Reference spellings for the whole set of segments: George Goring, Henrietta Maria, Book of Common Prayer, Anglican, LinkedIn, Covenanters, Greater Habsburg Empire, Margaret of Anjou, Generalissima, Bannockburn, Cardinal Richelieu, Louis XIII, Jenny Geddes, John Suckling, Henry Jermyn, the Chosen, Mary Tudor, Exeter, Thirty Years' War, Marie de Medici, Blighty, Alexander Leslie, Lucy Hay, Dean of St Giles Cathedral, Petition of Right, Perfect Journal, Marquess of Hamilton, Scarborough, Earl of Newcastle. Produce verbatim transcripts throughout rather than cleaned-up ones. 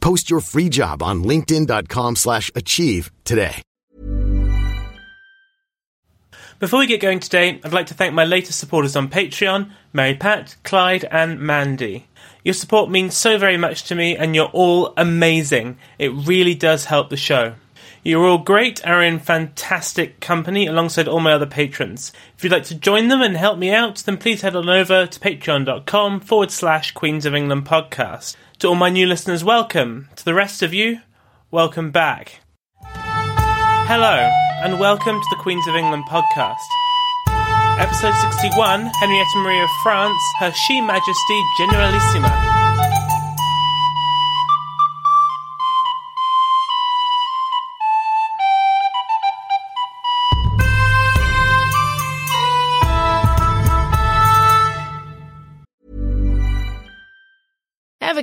Post your free job on linkedin dot com slash achieve today. Before we get going today, I'd like to thank my latest supporters on Patreon, Mary Pat, Clyde and Mandy. Your support means so very much to me and you're all amazing. It really does help the show. You're all great and are in fantastic company alongside all my other patrons. If you'd like to join them and help me out, then please head on over to patreon.com forward slash Queens of England podcast. To all my new listeners, welcome. To the rest of you, welcome back. Hello, and welcome to the Queens of England podcast. Episode sixty-one, Henrietta Maria of France, Her She Majesty Generalissima. Ever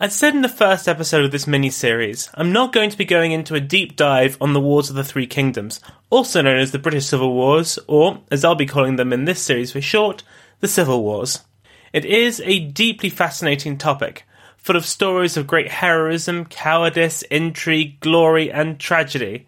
As said in the first episode of this mini-series, I'm not going to be going into a deep dive on the Wars of the Three Kingdoms, also known as the British Civil Wars, or, as I'll be calling them in this series for short, the Civil Wars. It is a deeply fascinating topic, full of stories of great heroism, cowardice, intrigue, glory, and tragedy,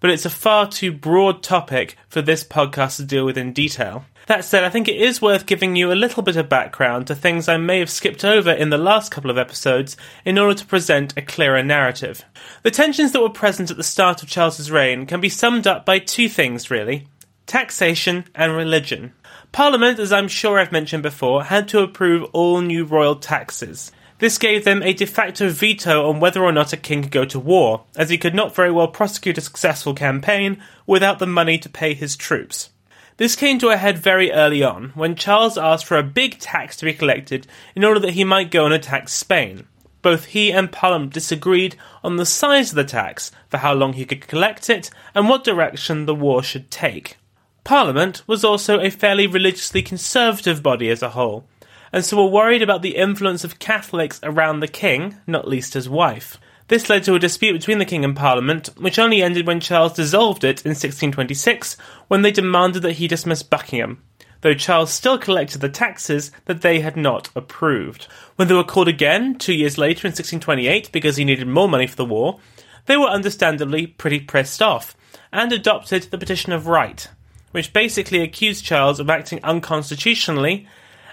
but it's a far too broad topic for this podcast to deal with in detail. That said, I think it is worth giving you a little bit of background to things I may have skipped over in the last couple of episodes in order to present a clearer narrative. The tensions that were present at the start of Charles's reign can be summed up by two things, really. Taxation and religion. Parliament, as I'm sure I've mentioned before, had to approve all new royal taxes. This gave them a de facto veto on whether or not a king could go to war, as he could not very well prosecute a successful campaign without the money to pay his troops. This came to a head very early on, when Charles asked for a big tax to be collected in order that he might go and attack Spain. Both he and Parliament disagreed on the size of the tax, for how long he could collect it, and what direction the war should take. Parliament was also a fairly religiously conservative body as a whole, and so were worried about the influence of Catholics around the king, not least his wife. This led to a dispute between the king and Parliament, which only ended when Charles dissolved it in sixteen twenty-six, when they demanded that he dismiss Buckingham, though Charles still collected the taxes that they had not approved. When they were called again, two years later in sixteen twenty-eight, because he needed more money for the war, they were understandably pretty pissed off, and adopted the Petition of Right, which basically accused Charles of acting unconstitutionally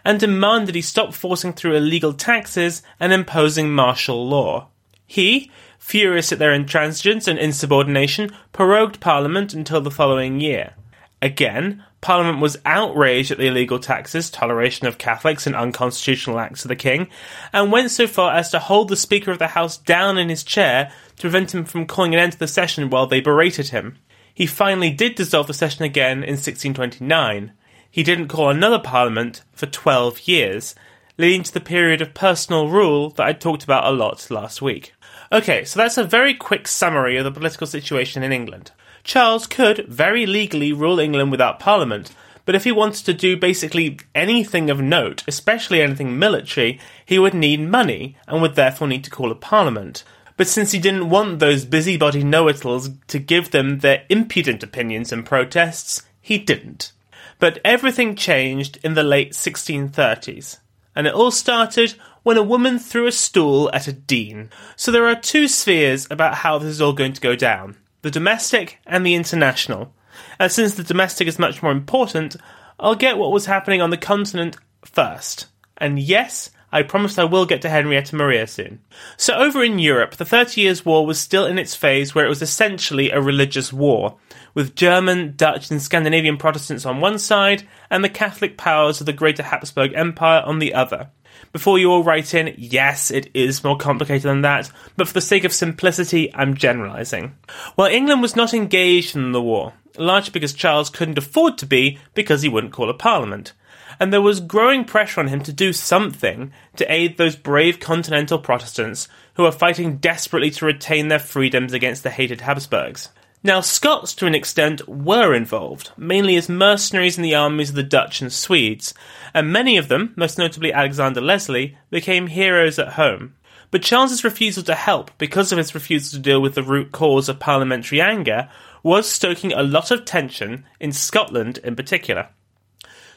and demanded he stop forcing through illegal taxes and imposing martial law. He, furious at their intransigence and insubordination, prorogued Parliament until the following year. Again, Parliament was outraged at the illegal taxes, toleration of Catholics and unconstitutional acts of the king, and went so far as to hold the Speaker of the House down in his chair to prevent him from calling an end to the session while they berated him. He finally did dissolve the session again in sixteen twenty-nine. He didn't call another Parliament for twelve years, leading to the period of personal rule that I talked about a lot last week. Okay, so that's a very quick summary of the political situation in England. Charles could very legally rule England without Parliament, but if he wanted to do basically anything of note, especially anything military, he would need money and would therefore need to call a Parliament. But since he didn't want those busybody know-it-alls to give them their impudent opinions and protests, he didn't. But everything changed in the late sixteen thirties, and it all started when a woman threw a stool at a dean. So there are two spheres about how this is all going to go down: the domestic and the international. And since the domestic is much more important, I'll get what was happening on the continent first. And yes, I promised I will get to Henrietta Maria soon. So over in Europe, the Thirty Years' War was still in its phase where it was essentially a religious war, with German, Dutch and Scandinavian Protestants on one side, and the Catholic powers of the Greater Habsburg Empire on the other. Before you all write in, yes, it is more complicated than that, but for the sake of simplicity, I'm generalising. Well, England was not engaged in the war, largely because Charles couldn't afford to be, because he wouldn't call a parliament. And there was growing pressure on him to do something to aid those brave continental Protestants who are fighting desperately to retain their freedoms against the hated Habsburgs. Now, Scots, to an extent, were involved, mainly as mercenaries in the armies of the Dutch and Swedes, and many of them, most notably Alexander Leslie, became heroes at home. But Charles's refusal to help, because of his refusal to deal with the root cause of parliamentary anger, was stoking a lot of tension, in Scotland in particular.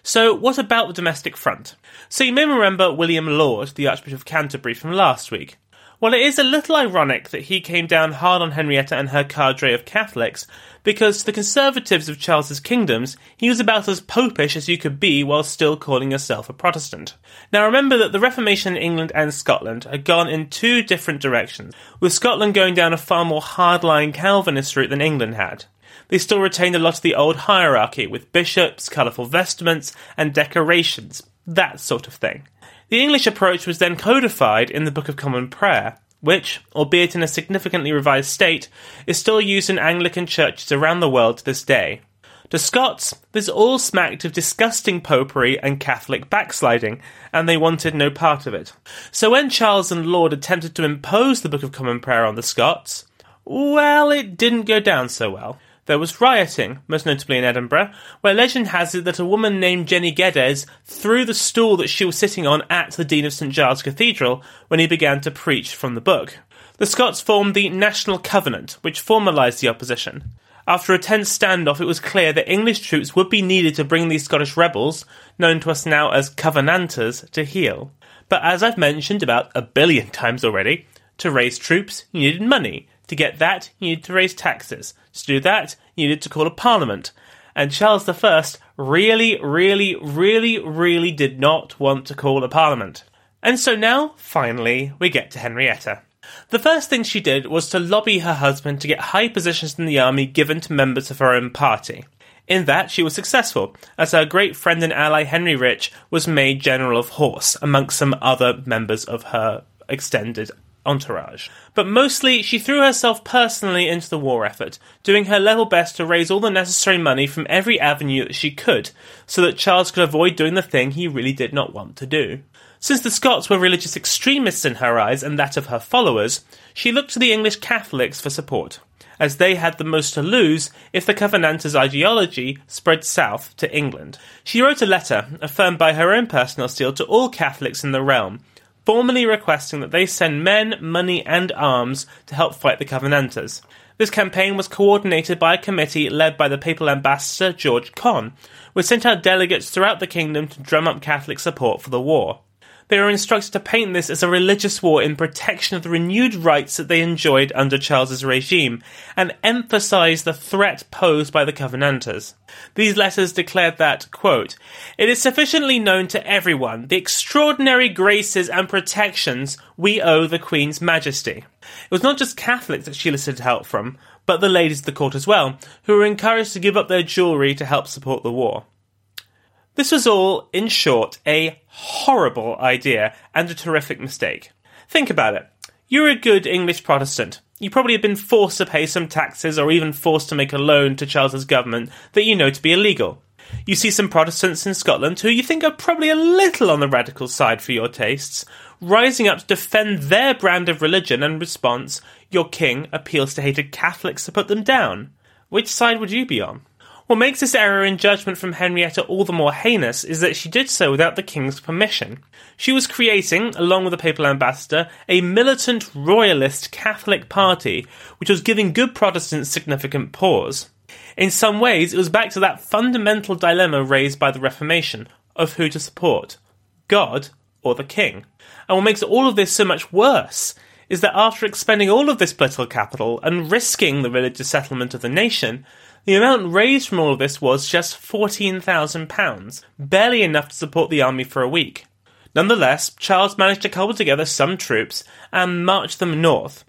So, what about the domestic front? So you may remember William Laud, the Archbishop of Canterbury from last week. Well, it is a little ironic that he came down hard on Henrietta and her cadre of Catholics, because to the conservatives of Charles's kingdoms, he was about as popish as you could be while still calling yourself a Protestant. Now remember that the Reformation in England and Scotland had gone in two different directions, with Scotland going down a far more hardline Calvinist route than England had. They still retained a lot of the old hierarchy, with bishops, colourful vestments, and decorations, that sort of thing. The English approach was then codified in the Book of Common Prayer, which, albeit in a significantly revised state, is still used in Anglican churches around the world to this day. To Scots, this all smacked of disgusting popery and Catholic backsliding, and they wanted no part of it. So when Charles and Laud attempted to impose the Book of Common Prayer on the Scots, well, it didn't go down so well. There was rioting, most notably in Edinburgh, where legend has it that a woman named Jenny Geddes threw the stool that she was sitting on at the Dean of St Giles Cathedral when he began to preach from the book. The Scots formed the National Covenant, which formalised the opposition. After a tense standoff, it was clear that English troops would be needed to bring these Scottish rebels, known to us now as Covenanters, to heel. But as I've mentioned about a billion times already, to raise troops, you needed money. To get that, you needed to raise taxes. To do that, you needed to call a parliament. And Charles the First really, really, really, really did not want to call a parliament. And so now, finally, we get to Henrietta. The first thing she did was to lobby her husband to get high positions in the army given to members of her own party. In that, she was successful, as her great friend and ally Henry Rich was made General of Horse, amongst some other members of her extended entourage. But mostly, she threw herself personally into the war effort, doing her level best to raise all the necessary money from every avenue that she could, so that Charles could avoid doing the thing he really did not want to do. Since the Scots were religious extremists in her eyes and that of her followers, she looked to the English Catholics for support, as they had the most to lose if the Covenanters' ideology spread south to England. She wrote a letter, affirmed by her own personal seal, to all Catholics in the realm, formally requesting that they send men, money and arms to help fight the Covenanters. This campaign was coordinated by a committee led by the papal ambassador George Goring, which sent out delegates throughout the kingdom to drum up Catholic support for the war. They were instructed to paint this as a religious war in protection of the renewed rights that they enjoyed under Charles's regime, and emphasised the threat posed by the Covenanters. These letters declared that, quote, "It is sufficiently known to everyone the extraordinary graces and protections we owe the Queen's Majesty." It was not just Catholics that she elicited help from, but the ladies of the court as well, who were encouraged to give up their jewellery to help support the war. This was all, in short, a horrible idea and a terrific mistake. Think about it. You're a good English Protestant. You probably have been forced to pay some taxes or even forced to make a loan to Charles's government that you know to be illegal. You see some Protestants in Scotland who you think are probably a little on the radical side for your tastes, rising up to defend their brand of religion, and in response, your king appeals to hated Catholics to put them down. Which side would you be on? What makes this error in judgment from Henrietta all the more heinous is that she did so without the king's permission. She was creating, along with the papal ambassador, a militant royalist Catholic party, which was giving good Protestants significant pause. In some ways, it was back to that fundamental dilemma raised by the Reformation, of who to support, God or the king. And what makes all of this so much worse is that after expending all of this political capital and risking the religious settlement of the nation, the amount raised from all of this was just fourteen thousand pounds, barely enough to support the army for a week. Nonetheless, Charles managed to cobble together some troops and march them north,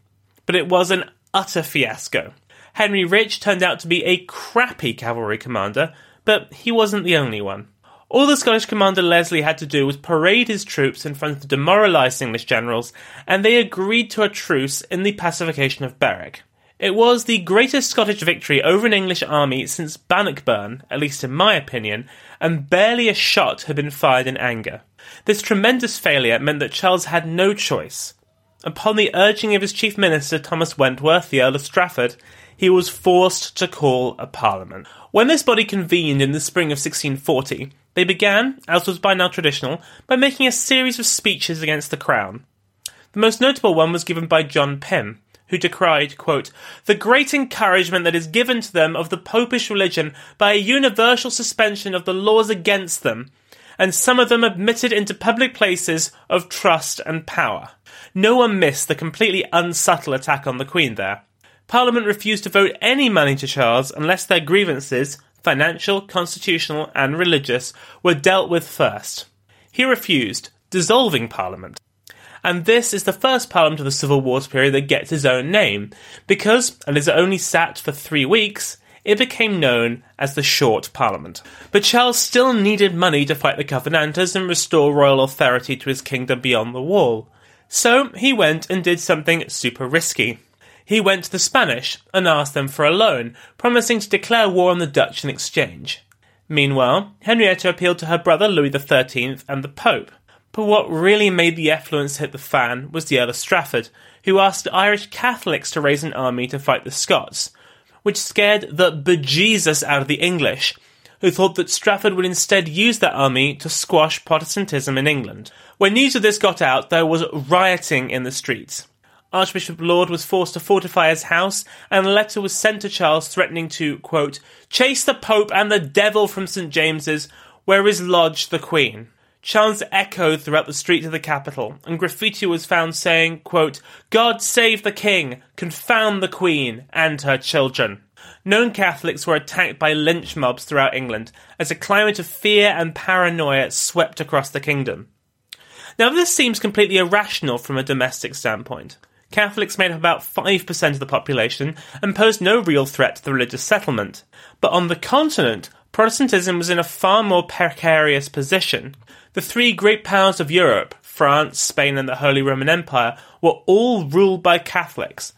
but it was an utter fiasco. Henry Rich turned out to be a crappy cavalry commander, but he wasn't the only one. All the Scottish commander Leslie had to do was parade his troops in front of the demoralised English generals, and they agreed to a truce in the pacification of Berwick. It was the greatest Scottish victory over an English army since Bannockburn, at least in my opinion, and barely a shot had been fired in anger. This tremendous failure meant that Charles had no choice. Upon the urging of his chief minister, Thomas Wentworth, the Earl of Strafford, he was forced to call a parliament. When this body convened in the spring of sixteen forty, they began, as was by now traditional, by making a series of speeches against the crown. The most notable one was given by John Pym, who decried, quote, "the great encouragement that is given to them of the popish religion by a universal suspension of the laws against them, and some of them admitted into public places of trust and power." No one missed the completely unsubtle attack on the Queen there. Parliament refused to vote any money to Charles unless their grievances, financial, constitutional, and religious, were dealt with first. He refused, dissolving Parliament. And this is the first Parliament of the Civil Wars period that gets its own name, because, and it only sat for three weeks, it became known as the Short Parliament. But Charles still needed money to fight the Covenanters and restore royal authority to his kingdom beyond the wall. So he went and did something super risky. He went to the Spanish and asked them for a loan, promising to declare war on the Dutch in exchange. Meanwhile, Henrietta appealed to her brother Louis the thirteenth and the Pope. But what really made the effluence hit the fan was the Earl of Strafford, who asked Irish Catholics to raise an army to fight the Scots, which scared the bejesus out of the English, who thought that Strafford would instead use that army to squash Protestantism in England. When news of this got out, there was rioting in the streets. Archbishop Laud was forced to fortify his house, and a letter was sent to Charles threatening to, quote, "chase the Pope and the devil from St James's, where is lodged the Queen." Chants echoed throughout the streets of the capital, and graffiti was found saying, quote, "God save the King, confound the Queen and her children." Known Catholics were attacked by lynch mobs throughout England, as a climate of fear and paranoia swept across the kingdom. Now this seems completely irrational from a domestic standpoint. Catholics made up about five percent of the population and posed no real threat to the religious settlement. But on the continent, Protestantism was in a far more precarious position. The three great powers of Europe, France, Spain and the Holy Roman Empire, were all ruled by Catholics.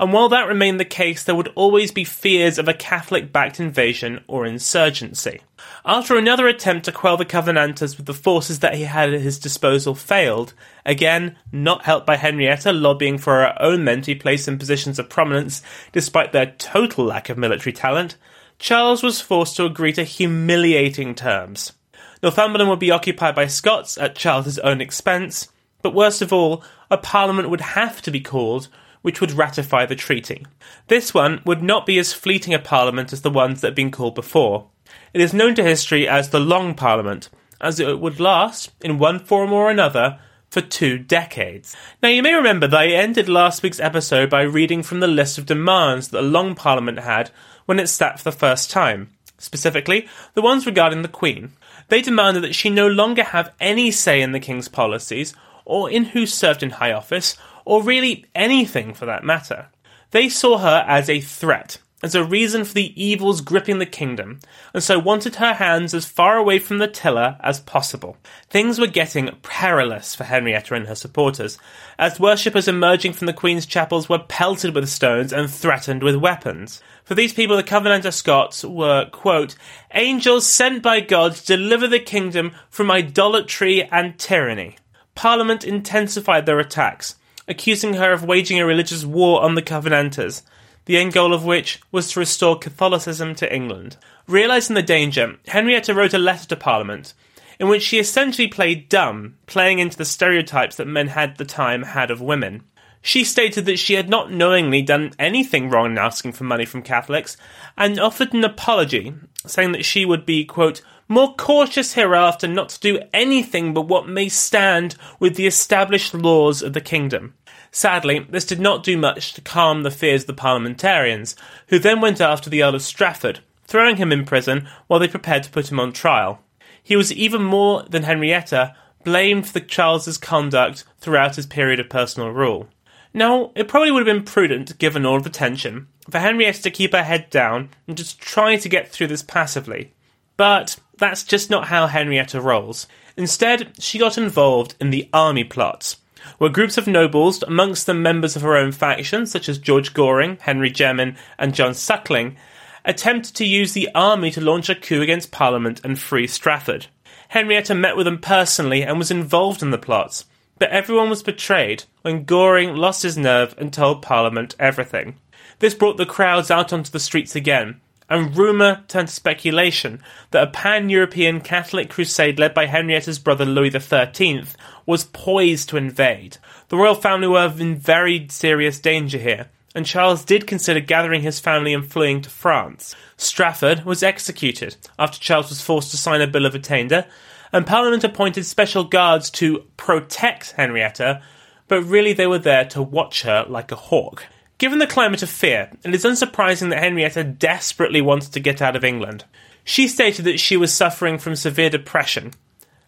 And while that remained the case, there would always be fears of a Catholic-backed invasion or insurgency. After another attempt to quell the Covenanters with the forces that he had at his disposal failed, again, not helped by Henrietta lobbying for her own men to be placed in positions of prominence despite their total lack of military talent, Charles was forced to agree to humiliating terms. Northumberland would be occupied by Scots at Charles's own expense, but worst of all, a parliament would have to be called, which would ratify the treaty. This one would not be as fleeting a parliament as the ones that had been called before. It is known to history as the Long Parliament, as it would last, in one form or another, for two decades. Now, you may remember that I ended last week's episode by reading from the list of demands that the Long Parliament had when it sat for the first time, specifically the ones regarding the Queen. They demanded that she no longer have any say in the King's policies, or in who served in high office, or really anything for that matter. They saw her as a threat, as a reason for the evils gripping the kingdom, and so wanted her hands as far away from the tiller as possible. Things were getting perilous for Henrietta and her supporters, as worshippers emerging from the Queen's chapels were pelted with stones and threatened with weapons. For these people, the Covenanter Scots were, quote, angels sent by God to deliver the kingdom from idolatry and tyranny. Parliament intensified their attacks, accusing her of waging a religious war on the Covenanters, the end goal of which was to restore Catholicism to England. Realising the danger, Henrietta wrote a letter to Parliament, in which she essentially played dumb, playing into the stereotypes that men had at the time had of women. She stated that she had not knowingly done anything wrong in asking for money from Catholics, and offered an apology, saying that she would be, quote, more cautious hereafter not to do anything but what may stand with the established laws of the kingdom. Sadly, this did not do much to calm the fears of the parliamentarians, who then went after the Earl of Strafford, throwing him in prison while they prepared to put him on trial. He was even more than Henrietta blamed for Charles's conduct throughout his period of personal rule. Now, it probably would have been prudent, given all of the tension, for Henrietta to keep her head down and just try to get through this passively. But that's just not how Henrietta rolls. Instead, she got involved in the army plots, where groups of nobles, amongst them members of her own faction, such as George Goring, Henry Jermyn, and John Suckling, attempted to use the army to launch a coup against Parliament and free Strafford. Henrietta met with them personally and was involved in the plots, but everyone was betrayed when Goring lost his nerve and told Parliament everything. This brought the crowds out onto the streets again, and rumour turned to speculation that a pan-European Catholic crusade led by Henrietta's brother Louis the thirteenth was poised to invade. The royal family were in very serious danger here, and Charles did consider gathering his family and fleeing to France. Strafford was executed after Charles was forced to sign a Bill of Attainder, and Parliament appointed special guards to protect Henrietta, but really they were there to watch her like a hawk. Given the climate of fear, it is unsurprising that Henrietta desperately wanted to get out of England. She stated that she was suffering from severe depression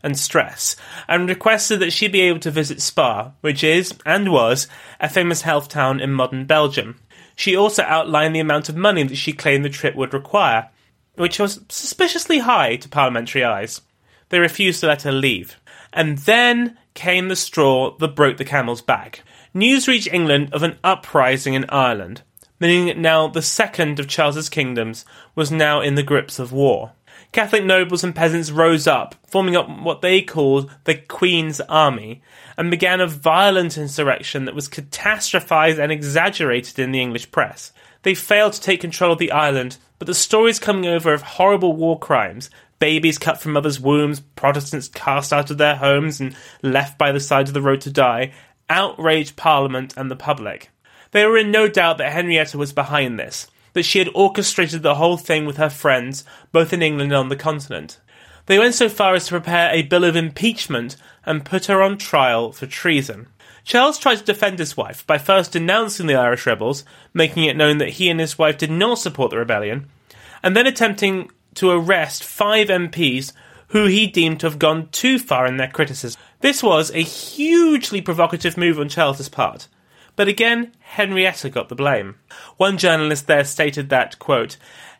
and stress, and requested that she be able to visit Spa, which is, and was, a famous health town in modern Belgium. She also outlined the amount of money that she claimed the trip would require, which was suspiciously high to parliamentary eyes. They refused to let her leave. And then came the straw that broke the camel's back. News reached England of an uprising in Ireland, meaning that now the second of Charles's kingdoms was now in the grips of war. Catholic nobles and peasants rose up, forming up what they called the Queen's Army, and began a violent insurrection that was catastrophised and exaggerated in the English press. They failed to take control of the island, but the stories coming over of horrible war crimes, babies cut from mothers' wombs, Protestants cast out of their homes and left by the side of the road to die, outraged Parliament and the public. They were in no doubt that Henrietta was behind this, that she had orchestrated the whole thing with her friends, both in England and on the continent. They went so far as to prepare a bill of impeachment and put her on trial for treason. Charles tried to defend his wife by first denouncing the Irish rebels, making it known that he and his wife did not support the rebellion, and then attempting to arrest five M Ps who he deemed to have gone too far in their criticism. This was a hugely provocative move on Charles's part, but again, Henrietta got the blame. One journalist there stated that, quote,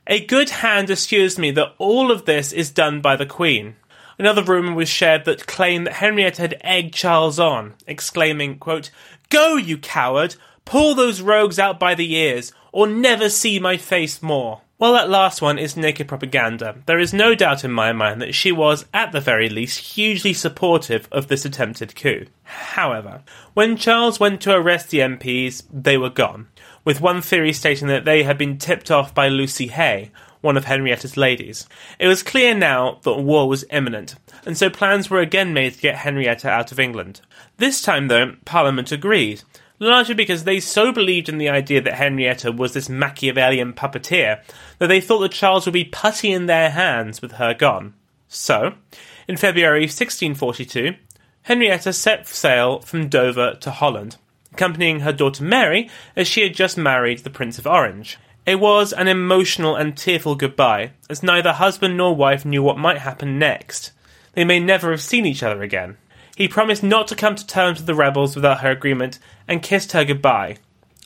a good hand assures me that all of this is done by the Queen. Another rumour was shared that claimed that Henrietta had egged Charles on, exclaiming, quote, go, you coward! Pull those rogues out by the ears, or never see my face more. Well, that last one is naked propaganda. There is no doubt in my mind that she was, at the very least, hugely supportive of this attempted coup. However, when Charles went to arrest the M Ps, they were gone, with one theory stating that they had been tipped off by Lucy Hay, one of Henrietta's ladies. It was clear now that war was imminent, and so plans were again made to get Henrietta out of England. This time, though, Parliament agreed, largely because they so believed in the idea that Henrietta was this Machiavellian puppeteer that they thought that Charles would be putty in their hands with her gone. So, In February sixteen forty-two, Henrietta set sail from Dover to Holland, accompanying her daughter Mary as she had just married the Prince of Orange. It was an emotional and tearful goodbye, as neither husband nor wife knew what might happen next. They may never have seen each other again. He promised not to come to terms with the rebels without her agreement and kissed her goodbye.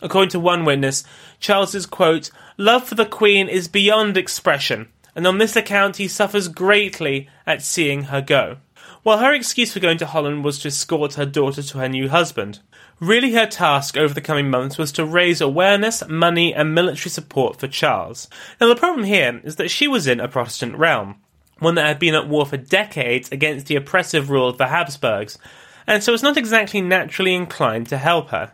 According to one witness, Charles's, quote, "love for the Queen is beyond expression, and on this account he suffers greatly at seeing her go." While her excuse for going to Holland was to escort her daughter to her new husband, really her task over the coming months was to raise awareness, money, and military support for Charles. Now the problem here is that she was in a Protestant realm, one that had been at war for decades against the oppressive rule of the Habsburgs, and so was not exactly naturally inclined to help her.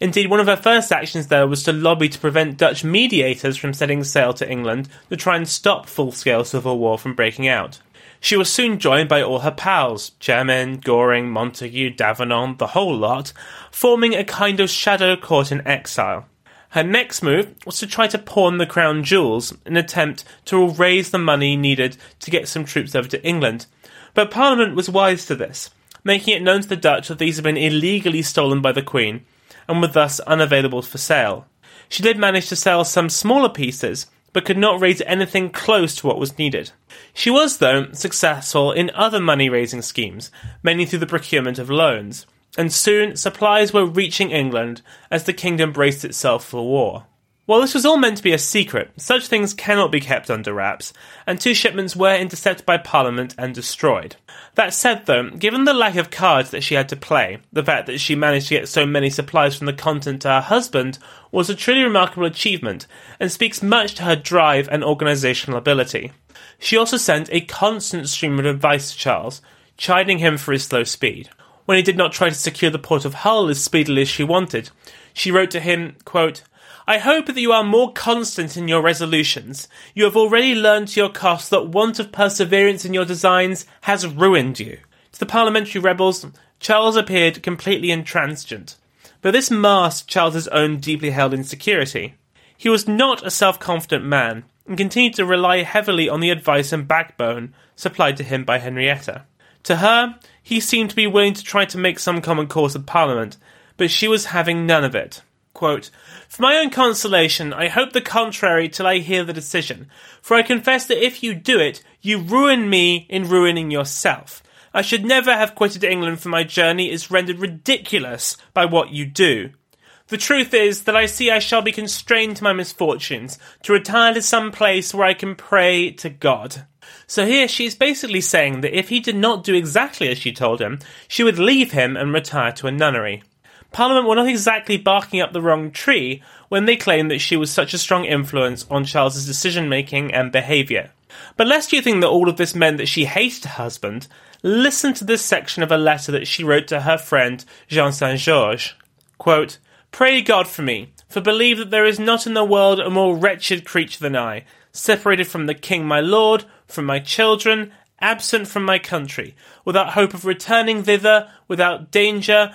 Indeed, one of her first actions there was to lobby to prevent Dutch mediators from setting sail to England to try and stop full-scale civil war from breaking out. She was soon joined by all her pals, Jermyn, Goring, Montague, Davenant, the whole lot, forming a kind of shadow court in exile. Her next move was to try to pawn the crown jewels in an attempt to raise the money needed to get some troops over to England, but Parliament was wise to this, making it known to the Dutch that these had been illegally stolen by the Queen, and were thus unavailable for sale. She did manage to sell some smaller pieces, but could not raise anything close to what was needed. She was, though, successful in other money-raising schemes, mainly through the procurement of loans, and soon supplies were reaching England as the kingdom braced itself for war. While this was all meant to be a secret, such things cannot be kept under wraps, and two shipments were intercepted by Parliament and destroyed. That said, though, given the lack of cards that she had to play, the fact that she managed to get so many supplies from the continent to her husband was a truly remarkable achievement, and speaks much to her drive and organisational ability. She also sent a constant stream of advice to Charles, chiding him for his slow speed. When he did not try to secure the port of Hull as speedily as she wanted, she wrote to him, quote, "I hope that you are more constant in your resolutions. You have already learned to your cost that want of perseverance in your designs has ruined you." To the parliamentary rebels, Charles appeared completely intransigent, but this masked Charles's own deeply held insecurity. He was not a self-confident man, and continued to rely heavily on the advice and backbone supplied to him by Henrietta. To her, he seemed to be willing to try to make some common cause with Parliament, but she was having none of it. Quote, "For my own consolation, I hope the contrary till I hear the decision, for I confess that if you do it, you ruin me in ruining yourself. I should never have quitted England, for my journey is rendered ridiculous by what you do. The truth is that I see I shall be constrained to my misfortunes, to retire to some place where I can pray to God." So here she is basically saying that if he did not do exactly as she told him, she would leave him and retire to a nunnery. Parliament were not exactly barking up the wrong tree when they claimed that she was such a strong influence on Charles's decision-making and behaviour. But lest you think that all of this meant that she hated her husband, listen to this section of a letter that she wrote to her friend Jean Saint-Georges. Quote, "Pray God for me, for believe that there is not in the world a more wretched creature than I, separated from the king my lord, from my children, absent from my country, without hope of returning thither, without danger,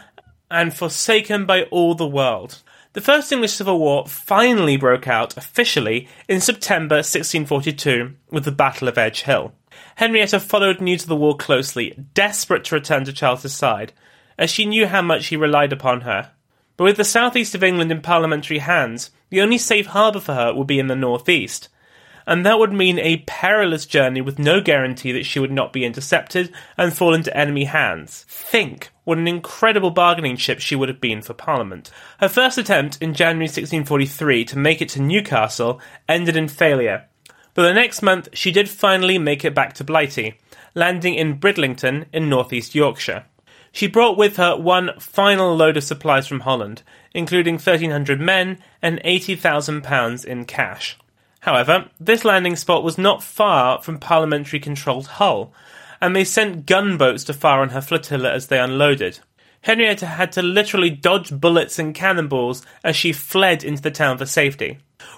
and forsaken by all the world." The First English Civil War finally broke out officially in September sixteen forty-two with the Battle of Edge Hill. Henrietta followed news of the war closely, desperate to return to Charles's side, as she knew how much he relied upon her. But with the southeast of England in parliamentary hands, the only safe harbour for her would be in the northeast, and that would mean a perilous journey with no guarantee that she would not be intercepted and fall into enemy hands. Think what an incredible bargaining chip she would have been for Parliament. Her first attempt in January sixteen forty-three to make it to Newcastle ended in failure, but the next month she did finally make it back to Blighty, landing in Bridlington in northeast Yorkshire. She brought with her one final load of supplies from Holland, including thirteen hundred men and eighty thousand pounds in cash. However, this landing spot was not far from parliamentary-controlled Hull, and they sent gunboats to fire on her flotilla as they unloaded. Henrietta had to literally dodge bullets and cannonballs as she fled into the town for safety.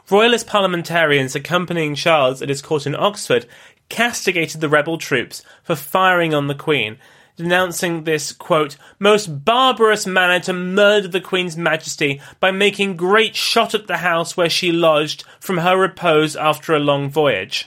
Royalist parliamentarians accompanying Charles at his court in Oxford castigated the rebel troops for firing on the Queen, denouncing this, quote, "most barbarous manner to murder the Queen's Majesty by making great shot at the house where she lodged from her repose after a long voyage,"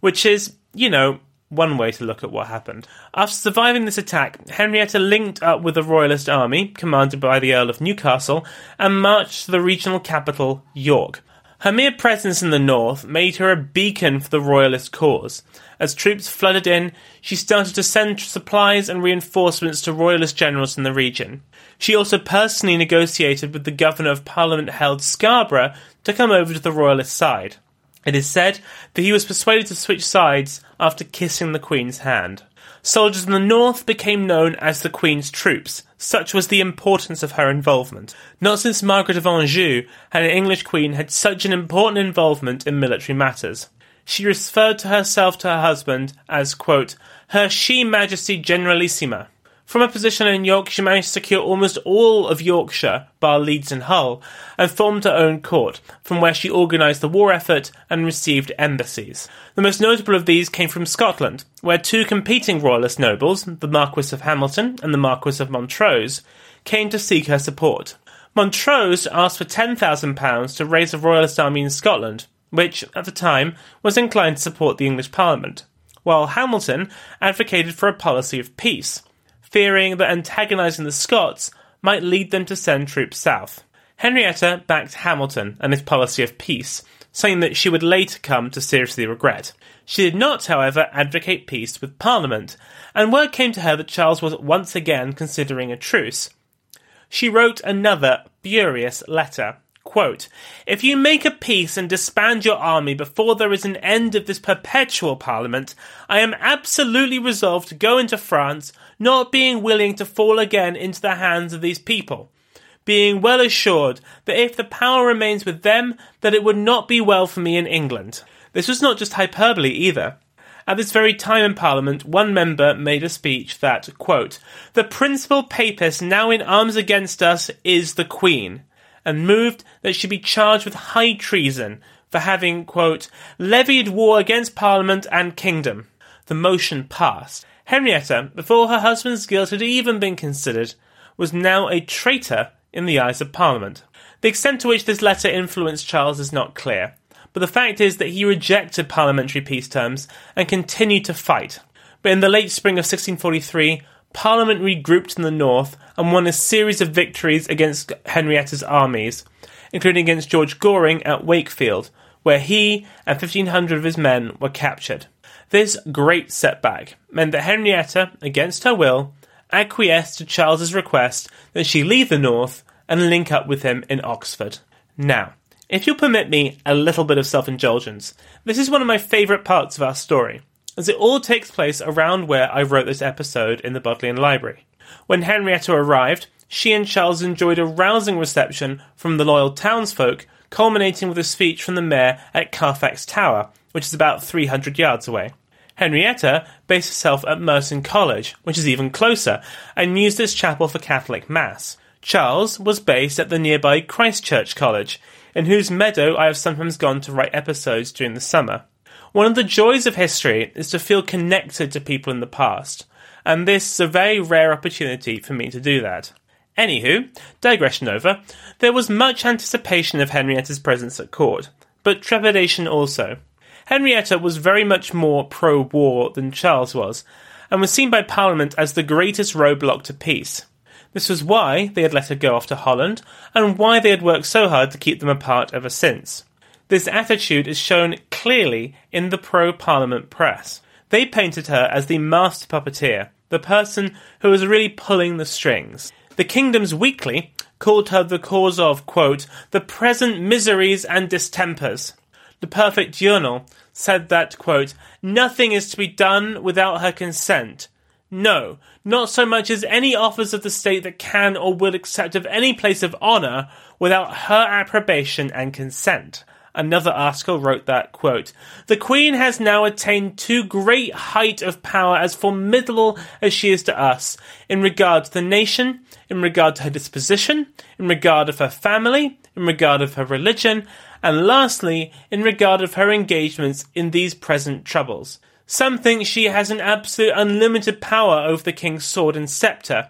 which is, you know, one way to look at what happened. After surviving this attack, Henrietta linked up with the royalist army, commanded by the Earl of Newcastle, and marched to the regional capital, York. Her mere presence in the north made her a beacon for the royalist cause. As troops flooded in, she started to send supplies and reinforcements to royalist generals in the region. She also personally negotiated with the governor of Parliament held Scarborough to come over to the royalist side. It is said that he was persuaded to switch sides after kissing the Queen's hand. Soldiers in the north became known as the Queen's troops. Such was the importance of her involvement. Not since Margaret of Anjou had an English queen had such an important involvement in military matters. She referred to herself to her husband as, quote, her She Majesty Generalissima. From her position in York, she managed to secure almost all of Yorkshire, bar Leeds and Hull, and formed her own court, from where she organised the war effort and received embassies. The most notable of these came from Scotland, where two competing royalist nobles, the Marquess of Hamilton and the Marquess of Montrose, came to seek her support. Montrose asked for ten thousand pounds to raise a royalist army in Scotland, which, at the time, was inclined to support the English Parliament, while Hamilton advocated for a policy of peace, fearing that antagonising the Scots might lead them to send troops south. Henrietta backed Hamilton and his policy of peace, saying that she would later come to seriously regret. She did not, however, advocate peace with Parliament, and word came to her that Charles was once again considering a truce. She wrote another furious letter, quote, if you make a peace and disband your army before there is an end of this perpetual parliament, I am absolutely resolved to go into France, not being willing to fall again into the hands of these people, being well assured that if the power remains with them, that it would not be well for me in England. This was not just hyperbole either. At this very time in Parliament, one member made a speech that, quote, the principal papist now in arms against us is the Queen, and moved that she be charged with high treason for having, quote, levied war against Parliament and Kingdom. The motion passed. Henrietta, before her husband's guilt had even been considered, was now a traitor in the eyes of Parliament. The extent to which this letter influenced Charles is not clear, but the fact is that he rejected parliamentary peace terms and continued to fight. But in the late spring of sixteen forty-three, Parliament regrouped in the north and won a series of victories against Henrietta's armies, including against George Goring at Wakefield, where he and fifteen hundred of his men were captured. This great setback meant that Henrietta, against her will, acquiesced to Charles's request that she leave the north and link up with him in Oxford. Now, if you'll permit me a little bit of self-indulgence, this is one of my favourite parts of our story, as it all takes place around where I wrote this episode in the Bodleian Library. When Henrietta arrived, she and Charles enjoyed a rousing reception from the loyal townsfolk, culminating with a speech from the mayor at Carfax Tower, which is about three hundred yards away. Henrietta based herself at Merton College, which is even closer, and used this chapel for Catholic Mass. Charles was based at the nearby Christchurch College, in whose meadow I have sometimes gone to write episodes during the summer. One of the joys of history is to feel connected to people in the past, and this is a very rare opportunity for me to do that. Anywho, digression over, there was much anticipation of Henrietta's presence at court, but trepidation also. Henrietta was very much more pro-war than Charles was, and was seen by Parliament as the greatest roadblock to peace. This was why they had let her go off to Holland, and why they had worked so hard to keep them apart ever since. This attitude is shown clearly in the pro-Parliament press. They painted her as the master puppeteer, the person who was really pulling the strings. The Kingdoms Weekly called her the cause of, quote, the present miseries and distempers. The Perfect Journal said that, quote, nothing is to be done without her consent. No, not so much as any offers of the state that can or will accept of any place of honour without her approbation and consent. Another article wrote that, quote, the Queen has now attained too great height of power as formidable as she is to us, in regard to the nation, in regard to her disposition, in regard of her family, in regard of her religion, and lastly, in regard of her engagements in these present troubles. Some think she has an absolute unlimited power over the King's sword and sceptre,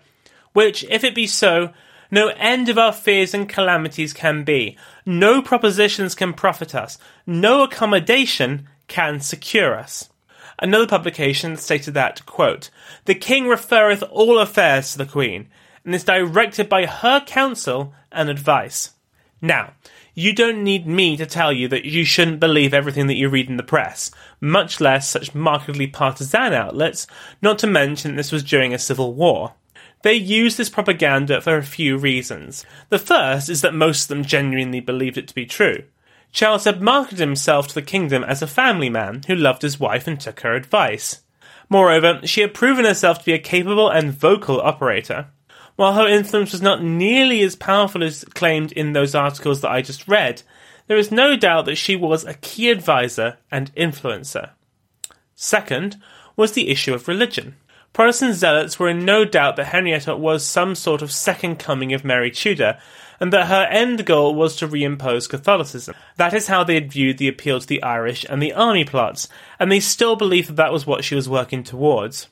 which, if it be so, no end of our fears and calamities can be. No propositions can profit us. No accommodation can secure us. Another publication stated that, quote, "The king referreth all affairs to the queen, and is directed by her counsel and advice." Now, you don't need me to tell you that you shouldn't believe everything that you read in the press, much less such markedly partisan outlets, not to mention this was during a civil war. They used this propaganda for a few reasons. The first is that most of them genuinely believed it to be true. Charles had marketed himself to the kingdom as a family man who loved his wife and took her advice. Moreover, she had proven herself to be a capable and vocal operator. While her influence was not nearly as powerful as claimed in those articles that I just read, there is no doubt that she was a key advisor and influencer. Second was the issue of religion. Protestant zealots were in no doubt that Henrietta was some sort of second coming of Mary Tudor, and that her end goal was to reimpose Catholicism. That is how they had viewed the appeal to the Irish and the army plots, and they still believed that that was what she was working towards.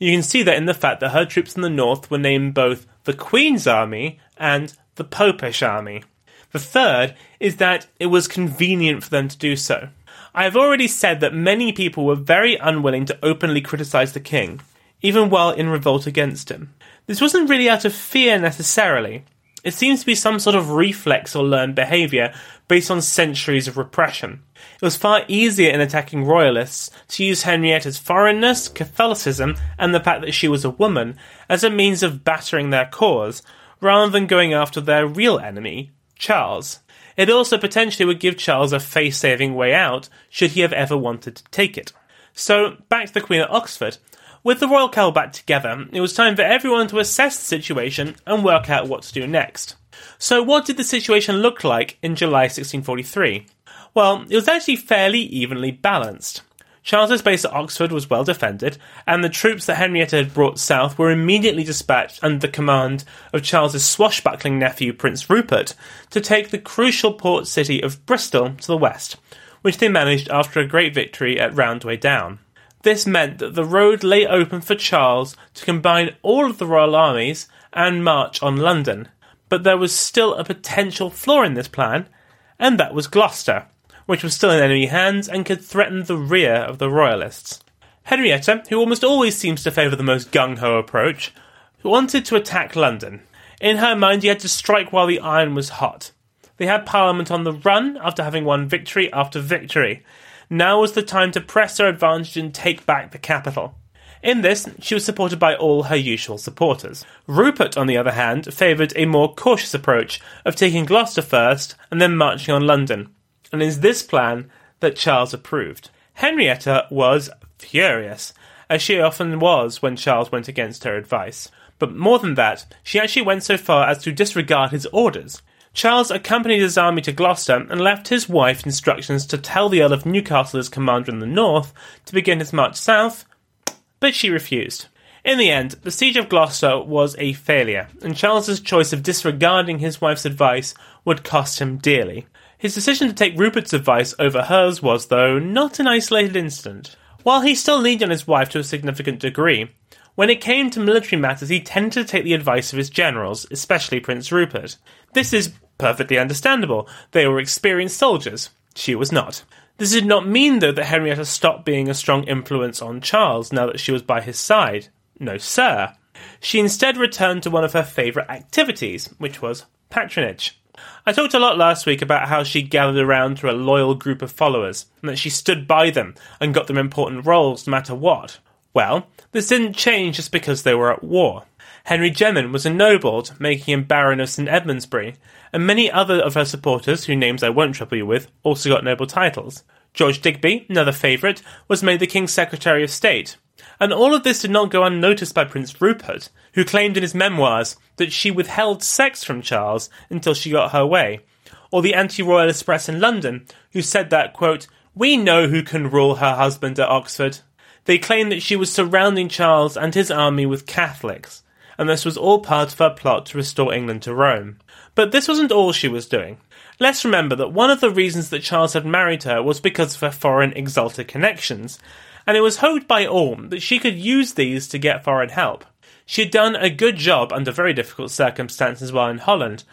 You can see that in the fact that her troops in the north were named both the Queen's Army and the Popish Army. The third is that it was convenient for them to do so. I have already said that many people were very unwilling to openly criticise the king, even while in revolt against him. This wasn't really out of fear necessarily. It seems to be some sort of reflex or learned behaviour based on centuries of repression. It was far easier in attacking royalists to use Henrietta's foreignness, Catholicism, and the fact that she was a woman as a means of battering their cause, rather than going after their real enemy, Charles. It also potentially would give Charles a face-saving way out, should he have ever wanted to take it. So, back to the Queen at Oxford. With the royal cabal back together, it was time for everyone to assess the situation and work out what to do next. So what did the situation look like in July sixteen forty-three? Well, it was actually fairly evenly balanced. Charles's base at Oxford was well defended, and the troops that Henrietta had brought south were immediately dispatched under the command of Charles's swashbuckling nephew Prince Rupert to take the crucial port city of Bristol to the west, which they managed after a great victory at Roundway Down. This meant that the road lay open for Charles to combine all of the royal armies and march on London, but there was still a potential flaw in this plan, and that was Gloucester, which was still in enemy hands and could threaten the rear of the royalists. Henrietta, who almost always seems to favour the most gung-ho approach, wanted to attack London. In her mind, you had to strike while the iron was hot. They had Parliament on the run after having won victory after victory. Now was the time to press their advantage and take back the capital. In this, she was supported by all her usual supporters. Rupert, on the other hand, favoured a more cautious approach of taking Gloucester first and then marching on London, and it is this plan that Charles approved. Henrietta was furious, as she often was when Charles went against her advice. But more than that, she actually went so far as to disregard his orders. Charles accompanied his army to Gloucester and left his wife instructions to tell the Earl of Newcastle, his commander in the north, to begin his march south, but she refused. In the end, the siege of Gloucester was a failure, and Charles's choice of disregarding his wife's advice would cost him dearly. His decision to take Rupert's advice over hers was, though, not an isolated incident. While he still leaned on his wife to a significant degree, when it came to military matters he tended to take the advice of his generals, especially Prince Rupert. This is perfectly understandable. They were experienced soldiers. She was not. This did not mean, though, that Henrietta stopped being a strong influence on Charles now that she was by his side. No, sir. She instead returned to one of her favourite activities, which was patronage. I talked a lot last week about how she gathered around her a loyal group of followers, and that she stood by them and got them important roles no matter what. Well, this didn't change just because they were at war. Henry Jermyn was ennobled, making him Baron of Saint Edmundsbury, and many other of her supporters, whose names I won't trouble you with, also got noble titles. George Digby, another favourite, was made the King's Secretary of State. And all of this did not go unnoticed by Prince Rupert, who claimed in his memoirs that she withheld sex from Charles until she got her way, or the anti-royalist press in London, who said that, quote, "We know who can rule her husband at Oxford." They claimed that she was surrounding Charles and his army with Catholics, and this was all part of her plot to restore England to Rome. But this wasn't all she was doing. Let's remember that one of the reasons that Charles had married her was because of her foreign exalted connections, and it was hoped by all that she could use these to get foreign help. She had done a good job under very difficult circumstances while in Holland,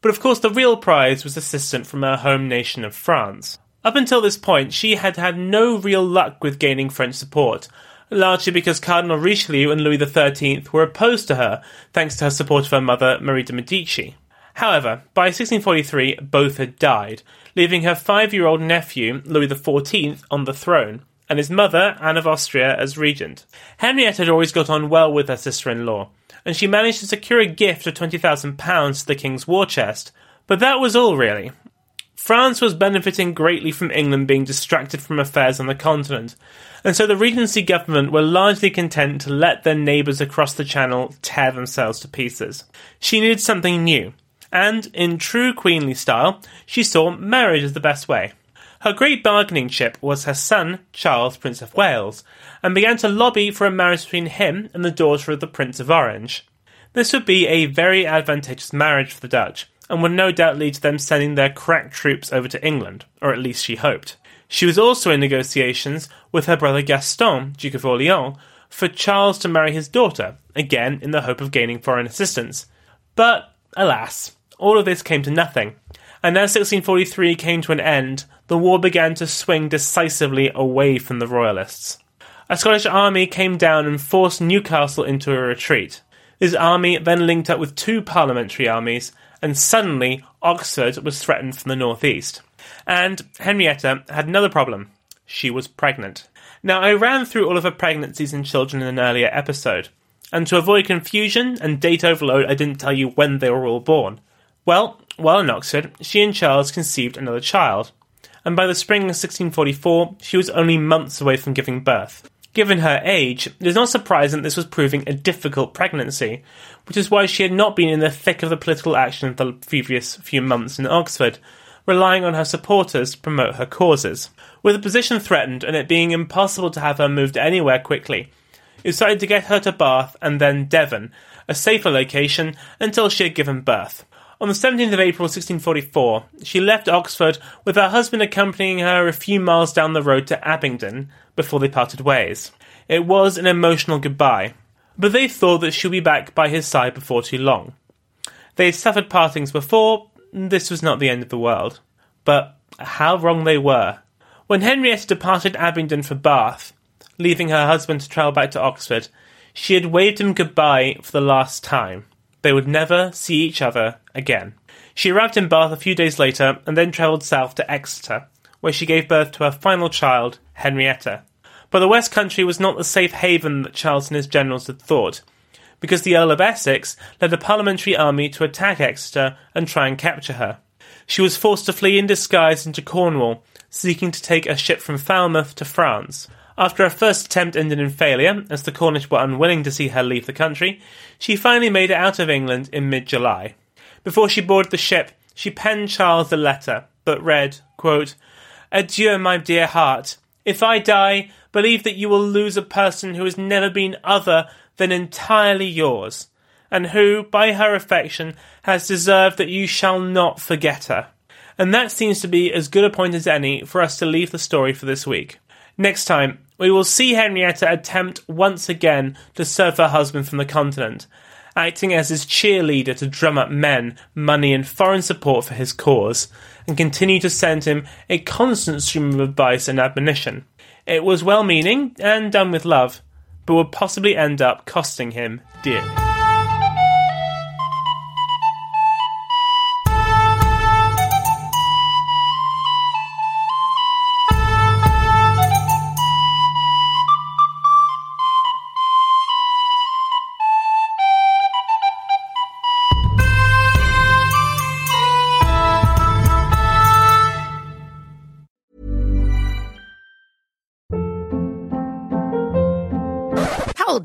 but of course the real prize was assistance from her home nation of France. Up until this point, she had had no real luck with gaining French support, largely because Cardinal Richelieu and Louis the thirteenth were opposed to her, thanks to her support of her mother, Marie de Medici. However, by sixteen forty-three, both had died, leaving her five-year-old nephew, Louis the fourteenth, on the throne, and his mother, Anne of Austria, as regent. Henrietta had always got on well with her sister-in-law, and she managed to secure a gift of twenty thousand pounds to the king's war chest, but that was all, really. France was benefiting greatly from England being distracted from affairs on the continent, and so the Regency government were largely content to let their neighbours across the Channel tear themselves to pieces. She needed something new, and, in true queenly style, she saw marriage as the best way. Her great bargaining chip was her son, Charles, Prince of Wales, and began to lobby for a marriage between him and the daughter of the Prince of Orange. This would be a very advantageous marriage for the Dutch, and would no doubt lead to them sending their crack troops over to England, or at least she hoped. She was also in negotiations with her brother Gaston, Duke of Orleans, for Charles to marry his daughter, again in the hope of gaining foreign assistance. But, alas, all of this came to nothing. And as sixteen forty-three came to an end, the war began to swing decisively away from the Royalists. A Scottish army came down and forced Newcastle into a retreat. This army then linked up with two parliamentary armies, and suddenly Oxford was threatened from the northeast. And Henrietta had another problem. She was pregnant. Now, I ran through all of her pregnancies and children in an earlier episode, and to avoid confusion and date overload, I didn't tell you when they were all born. Well, while in Oxford, she and Charles conceived another child, and by the spring of sixteen forty-four, she was only months away from giving birth. Given her age, it is not surprising this was proving a difficult pregnancy, which is why she had not been in the thick of the political action of the previous few months in Oxford, relying on her supporters to promote her causes. With the position threatened and it being impossible to have her moved anywhere quickly, it decided to get her to Bath and then Devon, a safer location, until she had given birth. On the seventeenth of April sixteen forty-four, she left Oxford with her husband accompanying her a few miles down the road to Abingdon before they parted ways. It was an emotional goodbye, but they thought that she would be back by his side before too long. They had suffered partings before, and this was not the end of the world. But how wrong they were. When Henrietta departed Abingdon for Bath, leaving her husband to travel back to Oxford, she had waved him goodbye for the last time. They would never see each other again. She arrived in Bath a few days later and then travelled south to Exeter, where she gave birth to her final child, Henrietta. But the West Country was not the safe haven that Charles and his generals had thought, because the Earl of Essex led a parliamentary army to attack Exeter and try and capture her. She was forced to flee in disguise into Cornwall, seeking to take a ship from Falmouth to France. After her first attempt ended in failure, as the Cornish were unwilling to see her leave the country, she finally made it out of England in mid-July. Before she boarded the ship, she penned Charles a letter, but read, quote, "Adieu, my dear heart. If I die, believe that you will lose a person who has never been other than entirely yours, and who, by her affection, has deserved that you shall not forget her." And that seems to be as good a point as any for us to leave the story for this week. Next time, we will see Henrietta attempt once again to serve her husband from the continent, acting as his cheerleader to drum up men, money and foreign support for his cause, and continue to send him a constant stream of advice and admonition. It was well-meaning and done with love, but would possibly end up costing him dearly.